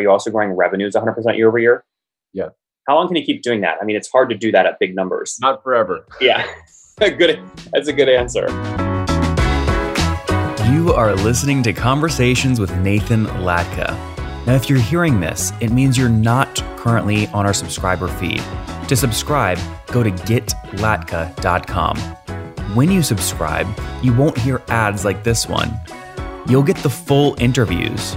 are you also growing revenues 100% year over year? Yeah. How long can you keep doing that? I mean, it's hard to do that at big numbers. Not forever. Yeah. That's a good answer. You are listening to Conversations with Nathan Latka. Now, if you're hearing this, it means you're not currently on our subscriber feed. To subscribe, go to getlatka.com. When you subscribe, you won't hear ads like this one. You'll get the full interviews.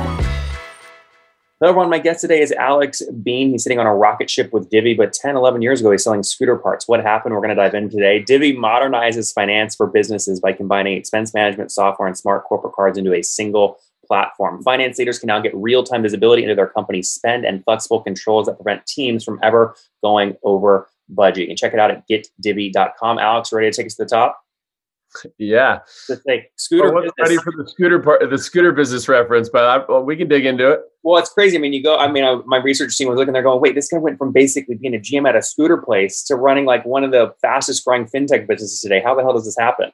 Hello everyone, my guest today is Alex Bean. He's sitting on a rocket ship with Divvy, but 10, 11 years ago, he's selling scooter parts. What happened? We're going to dive in today. Divvy modernizes finance for businesses by combining expense management software and smart corporate cards into a single platform. Finance leaders can now get real-time visibility into their company's spend and flexible controls that prevent teams from ever going over budget. You can check it out at getdivvy.com. Alex, ready to take us to the top? Yeah. Scooter. Well, ready for the scooter part, the scooter business reference, but we can dig into it. Well, it's crazy. I mean, my research team was looking, they're going, wait, this guy went from basically being a GM at a scooter place to running like one of the fastest growing fintech businesses today. How the hell does this happen?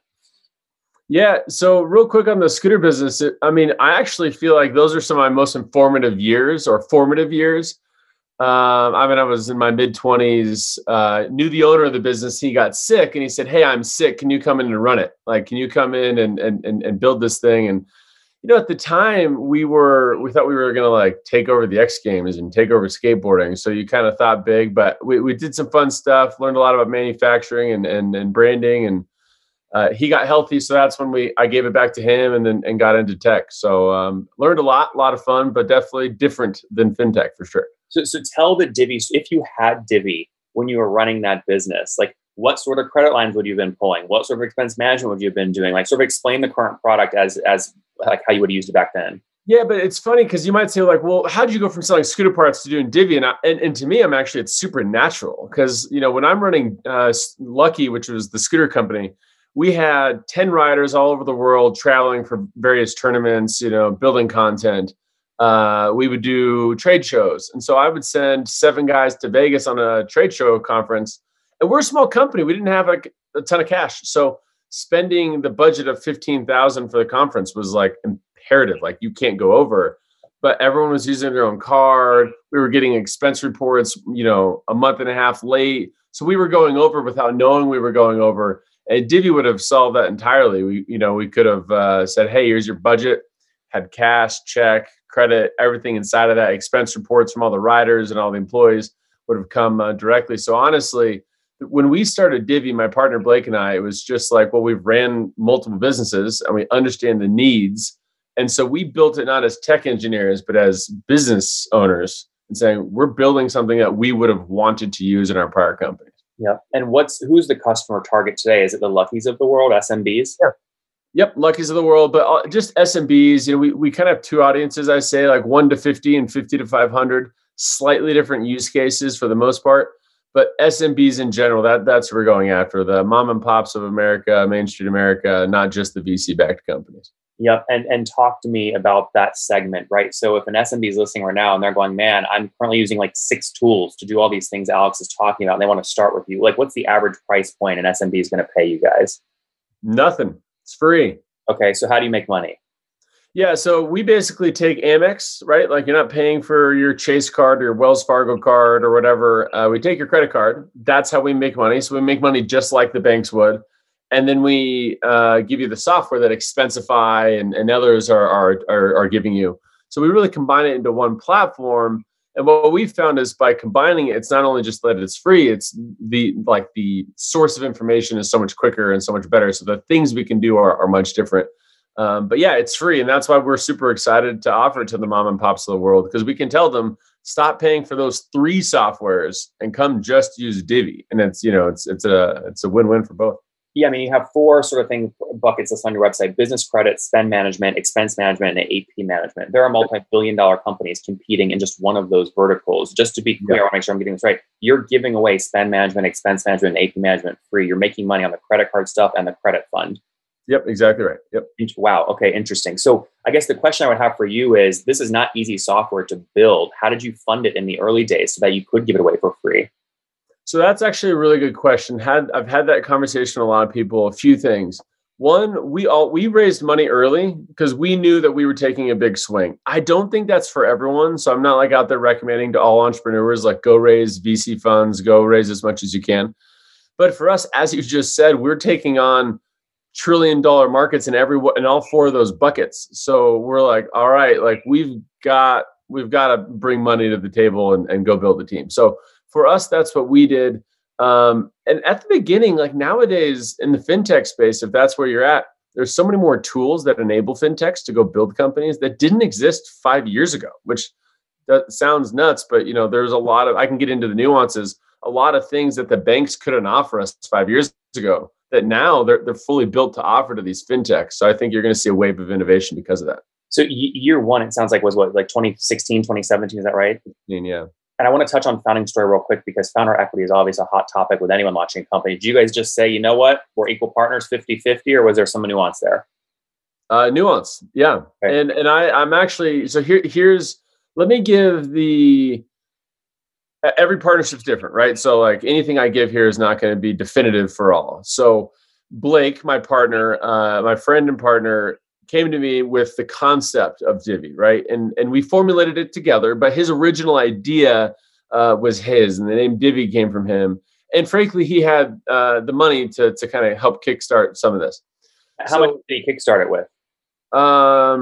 Yeah. So real quick on the scooter business. I actually feel like those are some of my most formative years. I was in my mid-20s, knew the owner of the business. He got sick and he said, "Hey, I'm sick. Can you come in and run it? Like, can you come in and build this thing?" And, at the time we thought we were going to take over the X Games and take over skateboarding. So you kind of thought big, but we did some fun stuff, learned a lot about manufacturing and branding. And, he got healthy. So that's when I gave it back to him and got into tech. So, learned a lot of fun, but definitely different than fintech for sure. So tell the Divvy, if you had Divvy when you were running that business, what sort of credit lines would you have been pulling? What sort of expense management would you have been doing? Explain the current product as how you would have used it back then. Yeah, but it's funny because you might say well, how did you go from selling scooter parts to doing Divvy? And to me, it's supernatural because, when I'm running Lucky, which was the scooter company, we had 10 riders all over the world traveling for various tournaments, building content. We would do trade shows. And so I would send 7 guys to Vegas on a trade show conference. And we're a small company. We didn't have a ton of cash. So spending the budget of $15,000 for the conference was imperative. You can't go over. But everyone was using their own card. We were getting expense reports, a month and a half late. So we were going over without knowing we were going over. And Divvy would have solved that entirely. We could have said, "Hey, here's your budget." Had cash, check, credit, everything inside of that. Expense reports from all the riders and all the employees would have come directly. So honestly, when we started Divvy, my partner Blake and I, it was just we've ran multiple businesses and we understand the needs. And so we built it not as tech engineers, but as business owners and saying, we're building something that we would have wanted to use in our prior companies. Yeah. And who's the customer target today? Is it the Luckies of the world, SMBs? Yeah. Yep, Luckies of the world, but just SMBs. We kind of have two audiences, I say, 1 to 50 and 50 to 500, slightly different use cases for the most part. But SMBs in general, that's what we're going after, the mom and pops of America, Main Street America, not just the VC-backed companies. Yep, and talk to me about that segment, right? So if an SMB is listening right now and they're going, "Man, I'm currently using 6 tools to do all these things Alex is talking about, and they want to start with you," what's the average price point an SMB is going to pay you guys? Nothing. It's free. Okay. So how do you make money? Yeah. So we basically take Amex, right? You're not paying for your Chase card or your Wells Fargo card or whatever. We take your credit card. That's how we make money. So we make money just like the banks would. And then we give you the software that Expensify and others are giving you. So we really combine it into one platform. And what we found is by combining it, it's not only just that it's free, it's the source of information is so much quicker and so much better. So the things we can do are much different. But yeah, it's free. And that's why we're super excited to offer it to the mom and pops of the world, because we can tell them, stop paying for those three softwares and come just use Divvy. And it's, you know, it's a win-win for both. Yeah, I mean, you have four sort of thing buckets listed on your website: business credit, spend management, expense management, and AP management. There are multi-billion-dollar companies competing in just one of those verticals. Just to be clear, I want to make sure I'm getting this right. You're giving away spend management, expense management, and AP management free. You're making money on the credit card stuff and the credit fund. Yep, exactly right. Yep. Wow. Okay, interesting. So I guess the question I would have for you is, this is not easy software to build. How did you fund it in the early days so that you could give it away for free? So that's actually a really good question. I've had that conversation with a lot of people. A few things. One, we raised money early because we knew that we were taking a big swing. I don't think that's for everyone. So I'm not like out there recommending to all entrepreneurs, like, go raise VC funds, go raise as much as you can. But for us, as you just said, we're taking on trillion-dollar markets in all four of those buckets. So we're like, all right, like we've got to bring money to the table and go build the team. So for us, that's what we did. And at the beginning, like nowadays in the fintech space, if that's where you're at, there's so many more tools that enable fintechs to go build companies that didn't exist 5 years ago, which that sounds nuts, but you know, there's I can get into the nuances, a lot of things that the banks couldn't offer us 5 years ago that now they're fully built to offer to these fintechs. So I think you're going to see a wave of innovation because of that. So year one, it sounds like, was what, like 2016, 2017, is that right? 2016, yeah. And I want to touch on founding story real quick, because founder equity is obviously a hot topic with anyone launching a company. Did you guys just say, you know what, we're equal partners, 50-50, or was there some nuance there? Nuance, yeah. Okay. And I'm actually, so here's, let me give every partnership's different, right? So like anything I give here is not going to be definitive for all. So Blake, my partner, my friend and partner, came to me with the concept of Divvy, right? And we formulated it together, but his original idea was his, and the name Divvy came from him. And frankly, he had the money to kind of help kickstart some of this. How much did he kickstart it with? I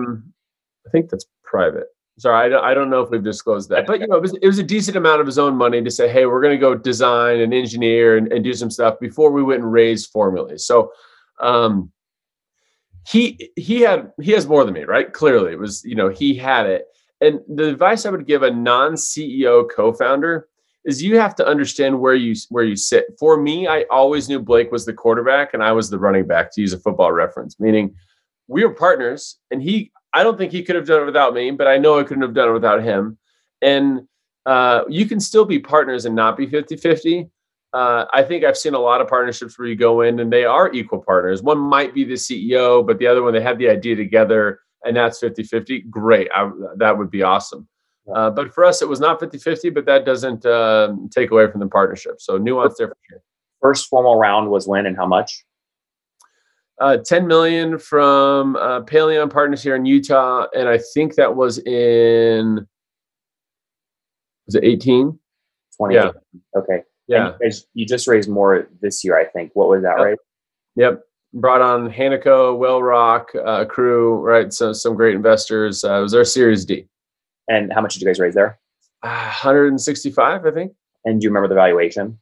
think that's private. Sorry, I don't know if we've disclosed that. But you know, it was a decent amount of his own money to say, hey, we're going to go design and engineer and do some stuff before we went and raised formally. So he has more than me, right? Clearly, it was, you know, he had it. And the advice I would give a non-CEO co-founder is you have to understand where you sit. For me, I always knew Blake was the quarterback and I was the running back, to use a football reference, meaning we were partners, and I don't think he could have done it without me, but I know I couldn't have done it without him. And you can still be partners and not be 50-50. I think I've seen a lot of partnerships where you go in and they are equal partners. One might be the CEO, but the other one, they have the idea together, and that's 50-50. Great. That would be awesome. But for us, it was not 50-50, but that doesn't take away from the partnership. So nuance there. First formal round was when and how much? $10 million from Paleon Partners here in Utah, and I think that was in, was it 18? 20. Yeah. Okay. Yeah. And you just raised more this year, I think. What was that, right? Yep. Brought on Hanako, Well Rock, Crew, right? So some great investors. It was our Series D. And how much did you guys raise there? 165, I think. And do you remember the valuation?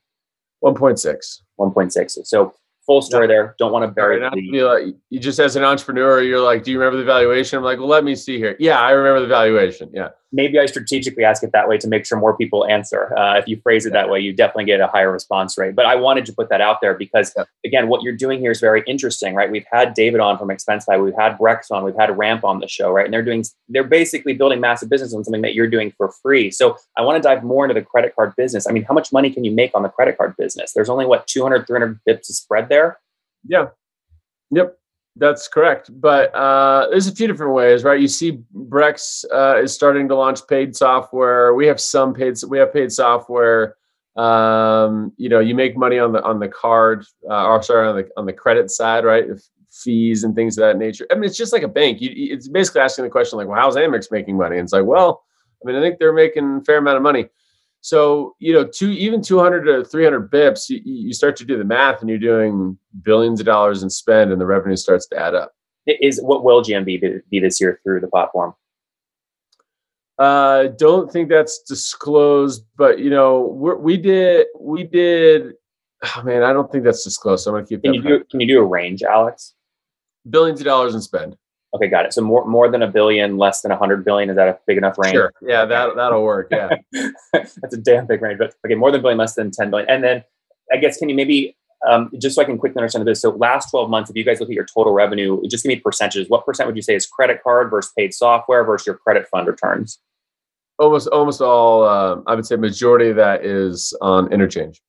1.6. 1.6. So. Full story there. Don't want to bury it. You just, as an entrepreneur, you're like, do you remember the valuation? I'm like, well, let me see here. Yeah, I remember the valuation. Yeah. Maybe I strategically ask it that way to make sure more people answer. If you phrase it that way, you definitely get a higher response rate. But I wanted to put that out there because, again, what you're doing here is very interesting, right? We've had David on from Expensify. We've had Brex on. We've had Ramp on the show, right? And they're basically building massive business on something that you're doing for free. So I want to dive more into the credit card business. I mean, how much money can you make on the credit card business? There's only, 200, 300 bips of spread there? Yeah. Yep. That's correct. But there's a few different ways, right? You see Brex is starting to launch paid software. We have paid software. You know, you make money on the card, on the credit side, right? Fees and things of that nature. I mean, it's just like a bank. It's basically asking the question like, well, how's Amex making money? And it's like, well, I mean, I think they're making a fair amount of money. So, you know, even 200 to 300 bips, you start to do the math and you're doing billions of dollars in spend and the revenue starts to add up. What will GMV be this year through the platform? Don't think that's disclosed, but you know, we did. Oh man, I don't think that's disclosed. So I'm gonna keep. Can you do a range, Alex? Billions of dollars in spend. Okay, got it. So more than $1 billion, less than $100 billion. Is that a big enough range? Sure. Yeah, that'll work. Yeah, that's a damn big range. But okay, more than $1 billion, less than $10 billion, and then I guess can you maybe just so I can quickly understand this. So last 12 months, if you guys look at your total revenue, just give me percentages. What percent would you say is credit card versus paid software versus your credit fund returns? Almost all. I would say majority of that is on interchange.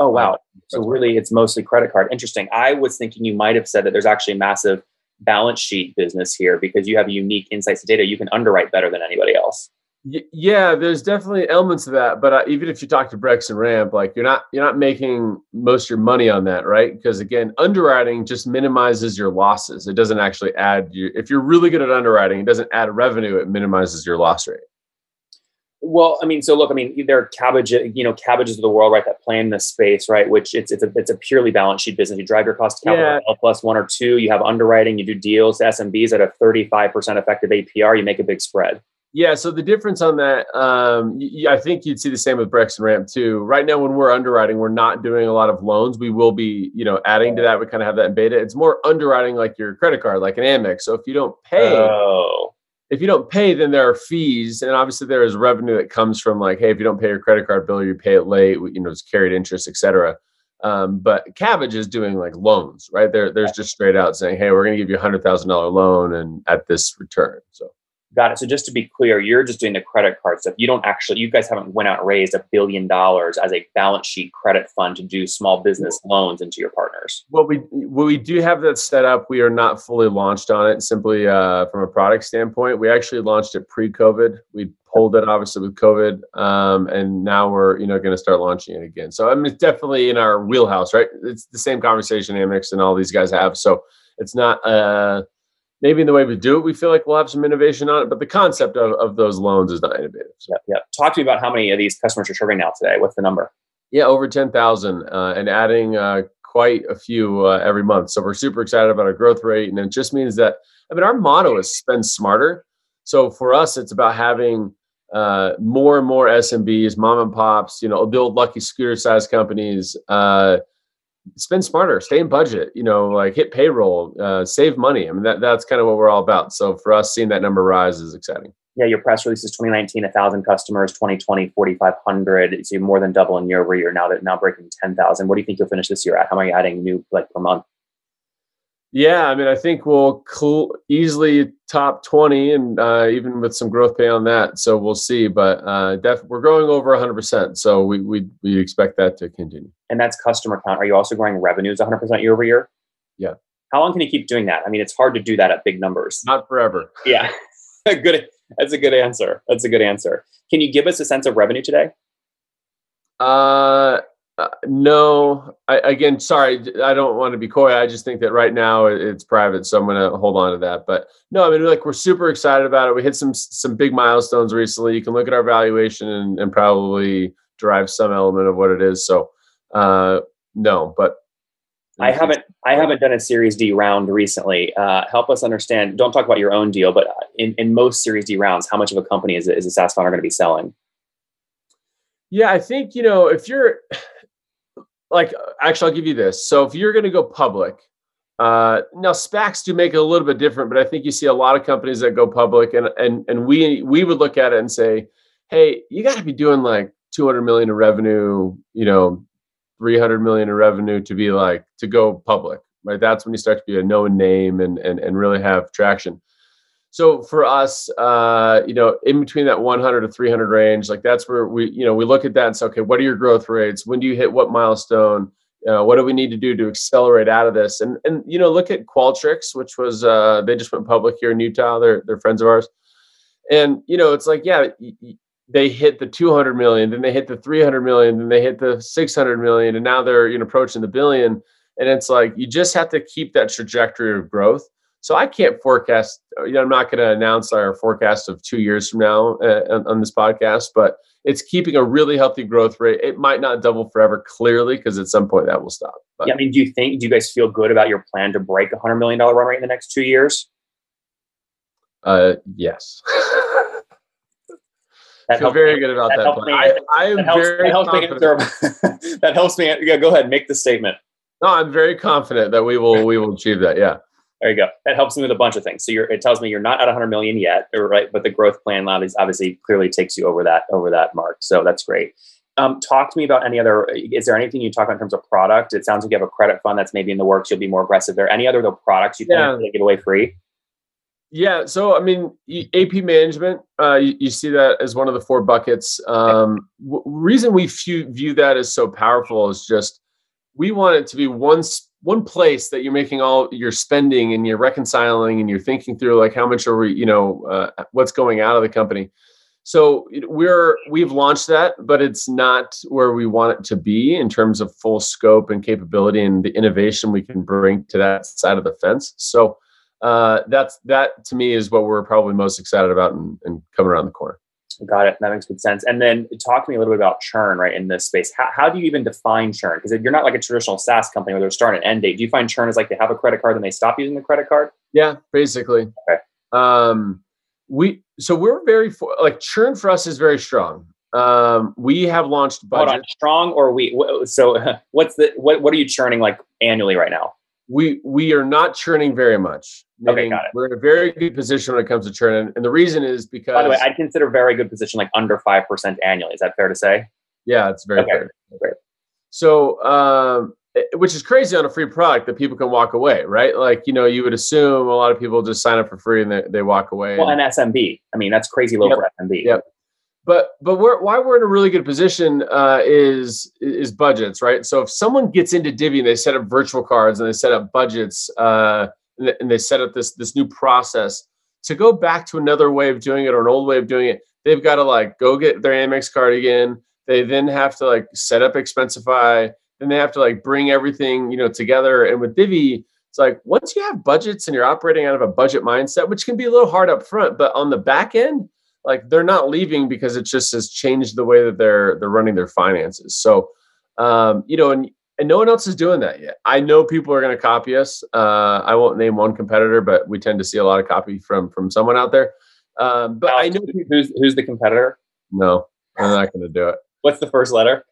Oh wow! So really, it's mostly credit card. Interesting. I was thinking you might have said that there's actually a massive balance sheet business here because you have unique insights to data. You can underwrite better than anybody else. Yeah, there's definitely elements of that. But even if you talk to Brex and Ramp, like you're not making most of your money on that, right? Because again, underwriting just minimizes your losses. It doesn't actually add. If you're really good at underwriting, it doesn't add revenue. It minimizes your loss rate. Well, I mean, so look, I mean, there are cabbages of the world, right? That play in this space, right? Which it's a purely balance sheet business. You drive your cost to capital L plus one or two. You have underwriting. You do deals to SMBs at a 35% effective APR. You make a big spread. Yeah. So the difference on that, I think you'd see the same with Brex and Ramp too. Right now, when we're underwriting, we're not doing a lot of loans. We will be, adding to that. We kind of have that in beta. It's more underwriting like your credit card, like an Amex. So if you don't pay. Oh. If you don't pay, then there are fees. And obviously there is revenue that comes from like, hey, if you don't pay your credit card bill, you pay it late, it's carried interest, et cetera. But Cabbage is doing like loans, right? There's just straight out saying, hey, we're going to give you $100,000 loan and at this return. So got it. So just to be clear, you're just doing the credit card stuff. You guys haven't went out and raised $1 billion as a balance sheet credit fund to do small business loans into your partners. Well, we do have that set up. We are not fully launched on it simply from a product standpoint. We actually launched it pre-COVID. We pulled it obviously with COVID. And now we're, going to start launching it again. So I mean, it's definitely in our wheelhouse, right? It's the same conversation Amex and all these guys have. So it's not, maybe in the way we do it, we feel like we'll have some innovation on it, but the concept of those loans is not innovative. So. Yeah. Talk to me about how many of these customers you're serving now today. What's the number? Yeah, over 10,000 and adding quite a few every month. So we're super excited about our growth rate. And it just means that, our motto is spend smarter. So for us, it's about having more and more SMBs, mom and pops, build Lucky scooter size companies, spend smarter, stay in budget, hit payroll, save money. That's kind of what we're all about. So for us, seeing that number rise is exciting. Yeah. Your press release is 2019, 1,000 customers, 2020, 4,500. So you're more than doubling year over year now breaking 10,000. What do you think you'll finish this year at? How many are you adding new per month? Yeah. I think we'll easily top 20 and even with some growth pay on that. So we'll see, but we're growing over 100%. So we expect that to continue. And that's customer count. Are you also growing revenues 100% year over year? Yeah. How long can you keep doing that? It's hard to do that at big numbers. Not forever. Yeah. Good. That's a good answer. Can you give us a sense of revenue today? No, again, sorry, I don't want to be coy. I just think that right now it's private, so I'm going to hold on to that. But no, we're super excited about it. We hit some big milestones recently. You can look at our valuation and probably derive some element of what it is. So no, but I haven't done a Series D round recently. Help us understand. Don't talk about your own deal, but in most Series D rounds, how much of a company is a SaaS founder going to be selling? Yeah, I think if you're. Actually, I'll give you this. So if you're going to go public, now SPACs do make it a little bit different, but I think you see a lot of companies that go public and we would look at it and say, hey, you got to be doing like 200 million in revenue, 300 million in revenue to go public, right? That's when you start to be a known name and really have traction. So for us, in between that 100 to 300 range, that's where we look at that and say, okay, what are your growth rates? When do you hit what milestone? What do we need to do to accelerate out of this? And look at Qualtrics, which was, they just went public here in Utah. They're friends of ours. And, it's like, yeah, they hit the 200 million, then they hit the 300 million, then they hit the 600 million. And now they're approaching the billion. And it's like, you just have to keep that trajectory of growth. So I can't forecast, I'm not going to announce our forecast of 2 years from now on this podcast, but it's keeping a really healthy growth rate. It might not double forever, clearly, because at some point that will stop. But. Yeah, do you guys feel good about your plan to break a $100 million run rate in the next 2 years? Yes. I feel very good about that point. I am very confident. That helps me. Yeah, go ahead, make the statement. No, I'm very confident that we will achieve that. Yeah. There you go. That helps me with a bunch of things. So it tells me you're not at 100 million yet, right? But the growth plan obviously clearly takes you over that mark. So that's great. Talk to me about is there anything you talk about in terms of product? It sounds like you have a credit fund that's maybe in the works. You'll be more aggressive there. Any other products you can give away free? Yeah. So, I mean, AP management, you see that as one of the four buckets. Reason we view that as so powerful is just, we want it to be one place that you're making all your spending and you're reconciling and you're thinking through like how much are we, what's going out of the company. So we've launched that, but it's not where we want it to be in terms of full scope and capability and the innovation we can bring to that side of the fence. So that to me is what we're probably most excited about and coming around the corner. Got it. That makes good sense. And then talk to me a little bit about churn, right? In this space, how do you even define churn? Because you're not like a traditional SaaS company where there's start and end date. Do you find churn is like they have a credit card and they stop using the credit card? Yeah, basically. Okay. We're very churn for us is very strong. We have launched budget. Hold on, strong or weak? So what are you churning like annually right now? We are not churning very much. Okay, got it. We're in a very good position when it comes to churn. And the reason is because... By the way, I'd consider very good position like under 5% annually. Is that fair to say? Yeah, it's very fair. Great. So, which is crazy on a free product that people can walk away, right? You would assume a lot of people just sign up for free and they walk away. Well, and SMB. I mean, that's crazy low for SMB. Yep. But why we're in a really good position is budgets, right? So if someone gets into Divvy and they set up virtual cards and they set up budgets and they set up this new process, to go back to another way of doing it or an old way of doing it, they've got to go get their Amex card again. They then have to set up Expensify. Then they have to bring everything together. And with Divvy, it's once you have budgets and you're operating out of a budget mindset, which can be a little hard up front, but on the back end, they're not leaving because it just has changed the way that they're running their finances. So, and no one else is doing that yet. I know people are going to copy us. I won't name one competitor, but we tend to see a lot of copy from someone out there. But Alex, I know who's the competitor. No, I'm not going to do it. What's the first letter?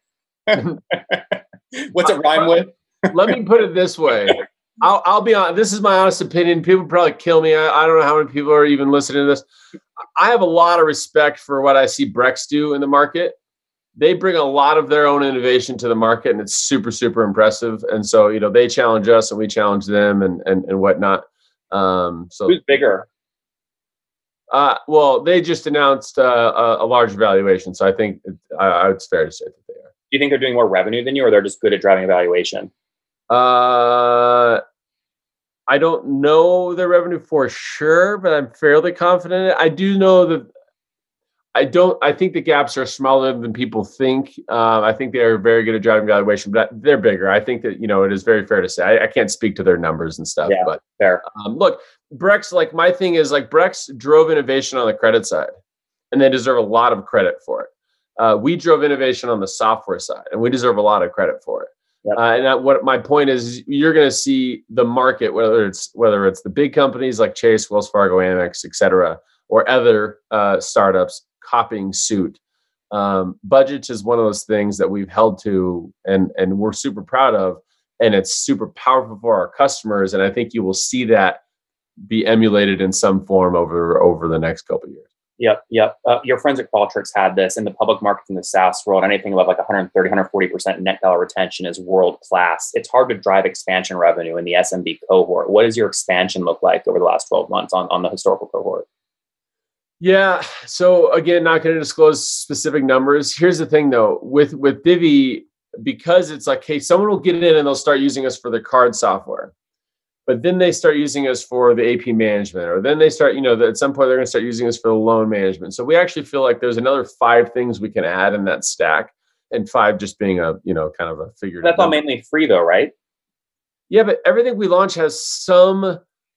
What's it rhyme with? Let me put it this way. I'll be honest. This is my honest opinion. People probably kill me. I don't know how many people are even listening to this. I have a lot of respect for what I see Brex do in the market. They bring a lot of their own innovation to the market, and it's super, super impressive. And so, they challenge us and we challenge them and whatnot. So who's bigger? Well, they just announced a large valuation. So I think it's fair to say that they are. Do you think they're doing more revenue than you, or they're just good at driving a valuation? I don't know their revenue for sure, but I'm fairly confident. I do know that I think the gaps are smaller than people think. I think they are very good at driving valuation, but they're bigger. I think that, it is very fair to say. I can't speak to their numbers and stuff, yeah, but fair. Look, Brex, my thing is Brex drove innovation on the credit side, and they deserve a lot of credit for it. We drove innovation on the software side, and we deserve a lot of credit for it. Yep. What my point is, you're going to see the market, whether it's the big companies like Chase, Wells Fargo, Amex, et cetera, or other startups copying suit. Budgets is one of those things that we've held to and we're super proud of, and it's super powerful for our customers. And I think you will see that be emulated in some form over the next couple of years. Yep. Your friends at Qualtrics had this in the public markets in the SaaS world. Anything above 130, 140% net dollar retention is world class. It's hard to drive expansion revenue in the SMB cohort. What does your expansion look like over the last 12 months on the historical cohort? Yeah. So again, not going to disclose specific numbers. Here's the thing though, with Divvy, because it's hey, someone will get in and they'll start using us for their card software. But then they start using us for the AP management, or then they start, at some point they're going to start using us for the loan management. So we actually feel like there's another 5 things we can add in that stack, and 5 just being a, kind of a figurative. That's all mainly free though, right? Yeah, but everything we launch has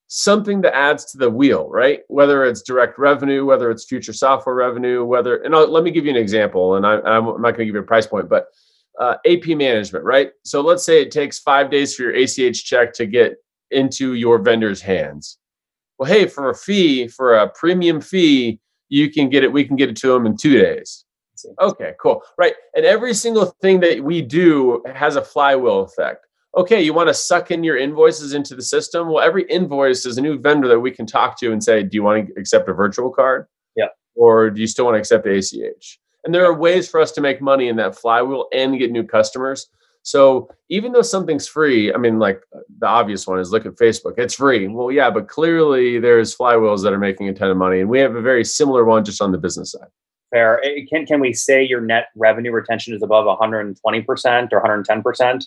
something that adds to the wheel, right? Whether it's direct revenue, whether it's future software revenue, let me give you an example, and I'm not going to give you a price point, but AP management, right? So let's say it takes 5 days for your ACH check to get into your vendor's hands. Well, hey, for a premium fee, you can get it, we can get it to them in 2 days. Okay, cool. Right. And every single thing that we do has a flywheel effect. Okay, you want to suck in your invoices into the system? Well, every invoice is a new vendor that we can talk to and say, do you want to accept a virtual card? Yeah. Or do you still want to accept ACH? And there are ways for us to make money in that flywheel and get new customers. So even though something's free, I mean, like the obvious one is look at Facebook, it's free. Well, yeah, but clearly there's flywheels that are making a ton of money. And we have a very similar one just on the business side. Fair. Can we say your net revenue retention is above 120% or 110%?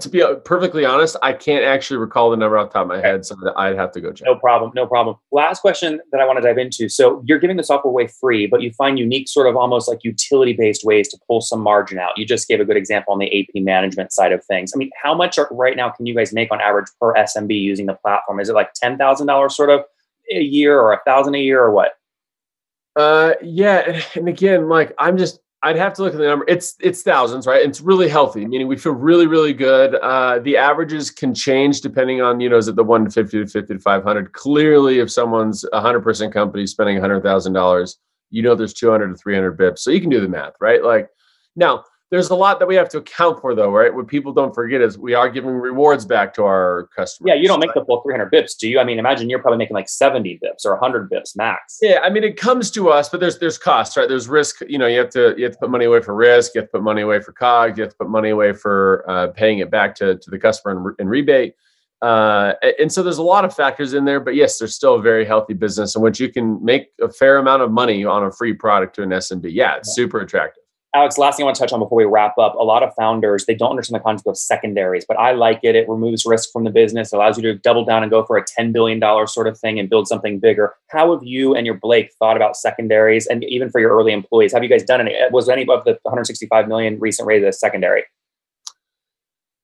To be perfectly honest, I can't actually recall the number off the top of my head, so that I'd have to go check. No problem. No problem. Last question that I want to dive into. So you're giving the software away free, but you find unique sort of almost like utility-based ways to pull some margin out. You just gave a good example on the AP management side of things. I mean, how much right now can you guys make on average per SMB using the platform? Is it like $10,000 sort of a year or $1,000 a year or what? Yeah. And again, like I'd have to look at the number. It's thousands, right? It's really healthy. Meaning we feel really, really good. The averages can change depending on, you know, is it the 1 to 50 to 50 to 500? Clearly, if someone's 100% company spending $100,000, you know, there's 200 to 300 bips. So you can do the math, right? Like now there's a lot that we have to account for though, right? What people don't forget is we are giving rewards back to our customers. Yeah. You don't make the full 300 bips, do you? I mean, imagine you're probably making like 70 bips or 100 bips max. Yeah. I mean, it comes to us, but there's costs, right? There's risk. You know, you have to put money away for risk. You have to put money away for COGS. You have to put money away for paying it back to the customer in rebate. And so there's a lot of factors in there, but yes, there's still a very healthy business in which you can make a fair amount of money on a free product to an SMB. Yeah. It's super attractive. Alex, last thing I want to touch on before we wrap up, a lot of founders, they don't understand the concept of secondaries, but I like it. It removes risk from the business, allows you to double down and go for a $10 billion sort of thing and build something bigger. How have you and your Blake thought about secondaries and even for your early employees? Have you guys done any? Was any of the $165 million recent raise a secondary?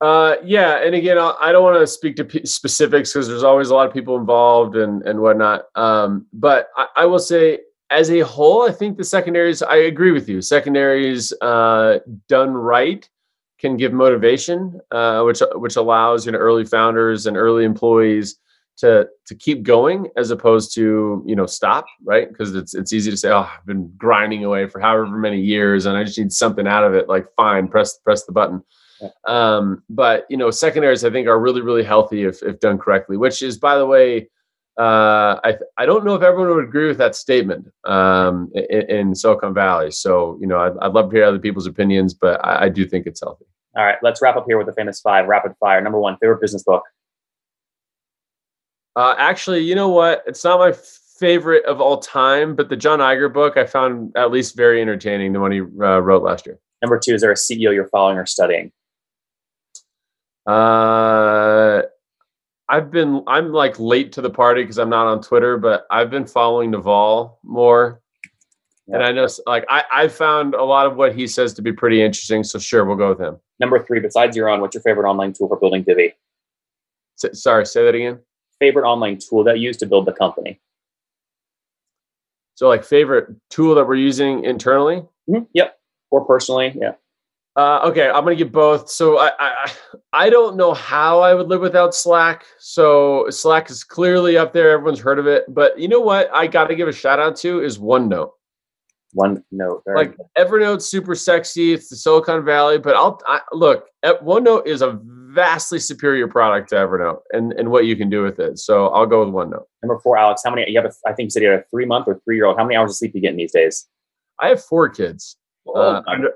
Yeah. And again, I don't want to speak to specifics because there's always a lot of people involved and whatnot. But I will say, as a whole, I think the secondaries, I agree with you. Secondaries done right can give motivation, which allows, you know, early founders and early employees to keep going as opposed to, you know, stop, right? Because it's easy to say, oh, I've been grinding away for however many years and I just need something out of it. Like, fine, press the button. But, you know, secondaries, I think, are really, really healthy if done correctly, which is, by the way, I don't know if everyone would agree with that statement in Silicon Valley. So, you know, I'd love to hear other people's opinions, but I do think it's healthy. All right, let's wrap up here with the famous five rapid fire. Number one, favorite business book. Actually, you know what? It's not my favorite of all time, but the John Iger book I found at least very entertaining, the one he wrote last year. Number two, is there a CEO you're following or studying? I'm like late to the party because I'm not on Twitter, but I've been following Naval more. Yep. And I know, like, I found a lot of what he says to be pretty interesting. So sure, we'll go with him. Number three, besides your own, what's your favorite online tool for building Divvy? Sorry, say that again. Favorite online tool that you used to build the company. So like favorite tool that we're using internally? Mm-hmm. Yep. Or personally. Yeah. Okay, I'm going to get both. So I don't know how I would live without Slack. So Slack is clearly up there. Everyone's heard of it. But you know what I got to give a shout out to is OneNote. OneNote. Like Evernote's super sexy. It's the Silicon Valley. But look, OneNote is a vastly superior product to Evernote and what you can do with it. So I'll go with OneNote. Number four, Alex, how many? I think you said you had a 3-month or 3-year-old. How many hours of sleep are you getting these days? I have 4 kids.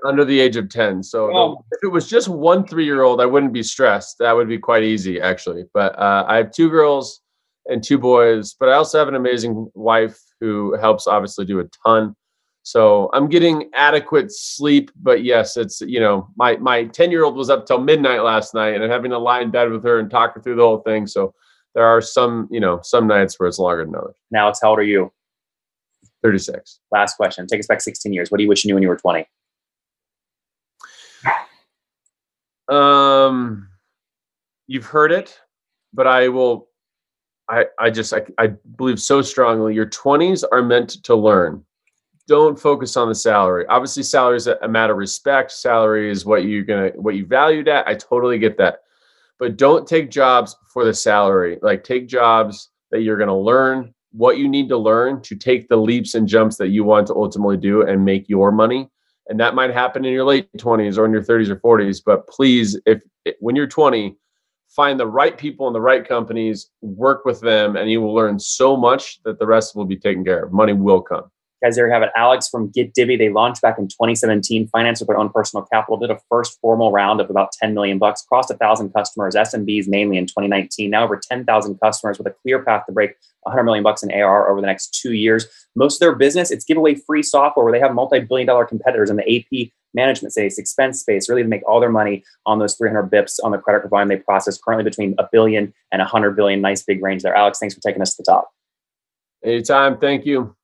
Under the age of 10. So if it was just 1 3-year-old, I wouldn't be stressed. That would be quite easy, actually. But I have 2 girls and 2 boys, but I also have an amazing wife who helps obviously do a ton. So I'm getting adequate sleep, but yes, it's, you know, my 10-year-old was up till midnight last night and I'm having to lie in bed with her and talk her through the whole thing. So there are some nights where it's longer than others. Now, how old are you? 36. Last question. Take us back 16 years. What do you wish you knew when you were 20? You've heard it, but I believe so strongly your 20s are meant to learn. Don't focus on the salary. Obviously, salary is a matter of respect. Salary is what you valued at. I totally get that. But don't take jobs for the salary. Like, take jobs that you're going to learn, what you need to learn to take the leaps and jumps that you want to ultimately do and make your money. And that might happen in your late 20s or in your 30s or 40s. But please, when you're 20, find the right people in the right companies, work with them, and you will learn so much that the rest will be taken care of. Money will come. Guys, there you have it. Alex from Get Divvy. They launched back in 2017, financed with their own personal capital, did a first formal round of about $10 million, crossed 1,000 customers, SMBs mainly in 2019, now over 10,000 customers with a clear path to break $100 million in ARR over the next 2 years. Most of their business, it's giveaway free software where they have multi-billion-dollar competitors in the AP management space, expense space, really to make all their money on those 300 bips on the credit card volume they process, currently between $1 billion and $100 billion. Nice big range there. Alex, thanks for taking us to the top. Anytime. Thank you.